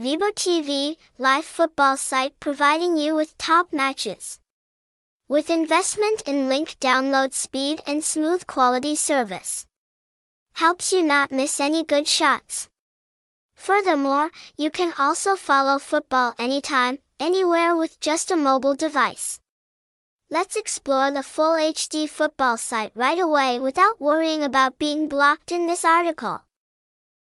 VeboTV, live football site providing you with top matches. With investment in link download speed and smooth quality service. Helps you not miss any good shots. Furthermore, you can also follow football anytime, anywhere with just a mobile device. Let's explore the full HD football site right away without worrying about being blocked in this article.